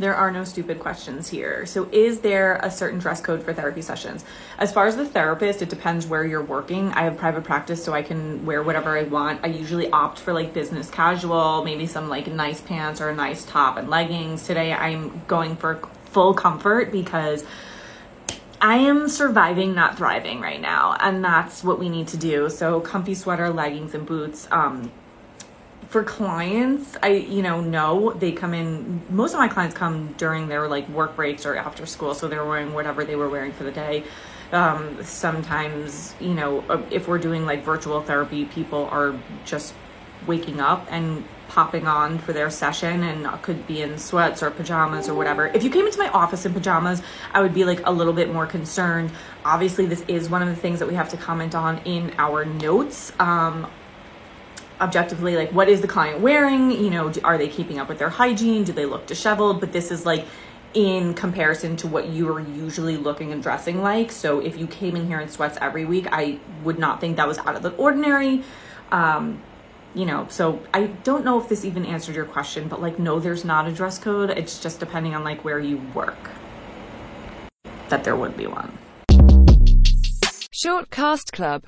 There are no stupid questions here. So is there a certain dress code for therapy sessions? As far as the therapist, it depends where you're working. I have private practice, so I can wear whatever I want. I usually opt for like business casual, maybe some like nice pants or a nice top and leggings. Today I'm going for full comfort because I am surviving, not thriving right now. And that's what we need to do. So comfy sweater, leggings, and boots. For clients, they come in, most of my clients come during their like work breaks or after school. So they're wearing whatever they were wearing for the day. Sometimes, if we're doing like virtual therapy, people are just waking up and popping on for their session and could be in sweats or pajamas or whatever. If you came into my office in pajamas, I would be like a little bit more concerned. Obviously, this is one of the things that we have to comment on in our notes. Objectively, like, what is the client wearing? Are they keeping up with their hygiene? Do they look disheveled? But this is like in comparison to what you are usually looking and dressing like. So if you came in here in sweats every week, I would not think that was out of the ordinary. So I don't know if this even answered your question, but like, no, there's not a dress code. It's just depending on like where you work that there would be one. Shortcast Club.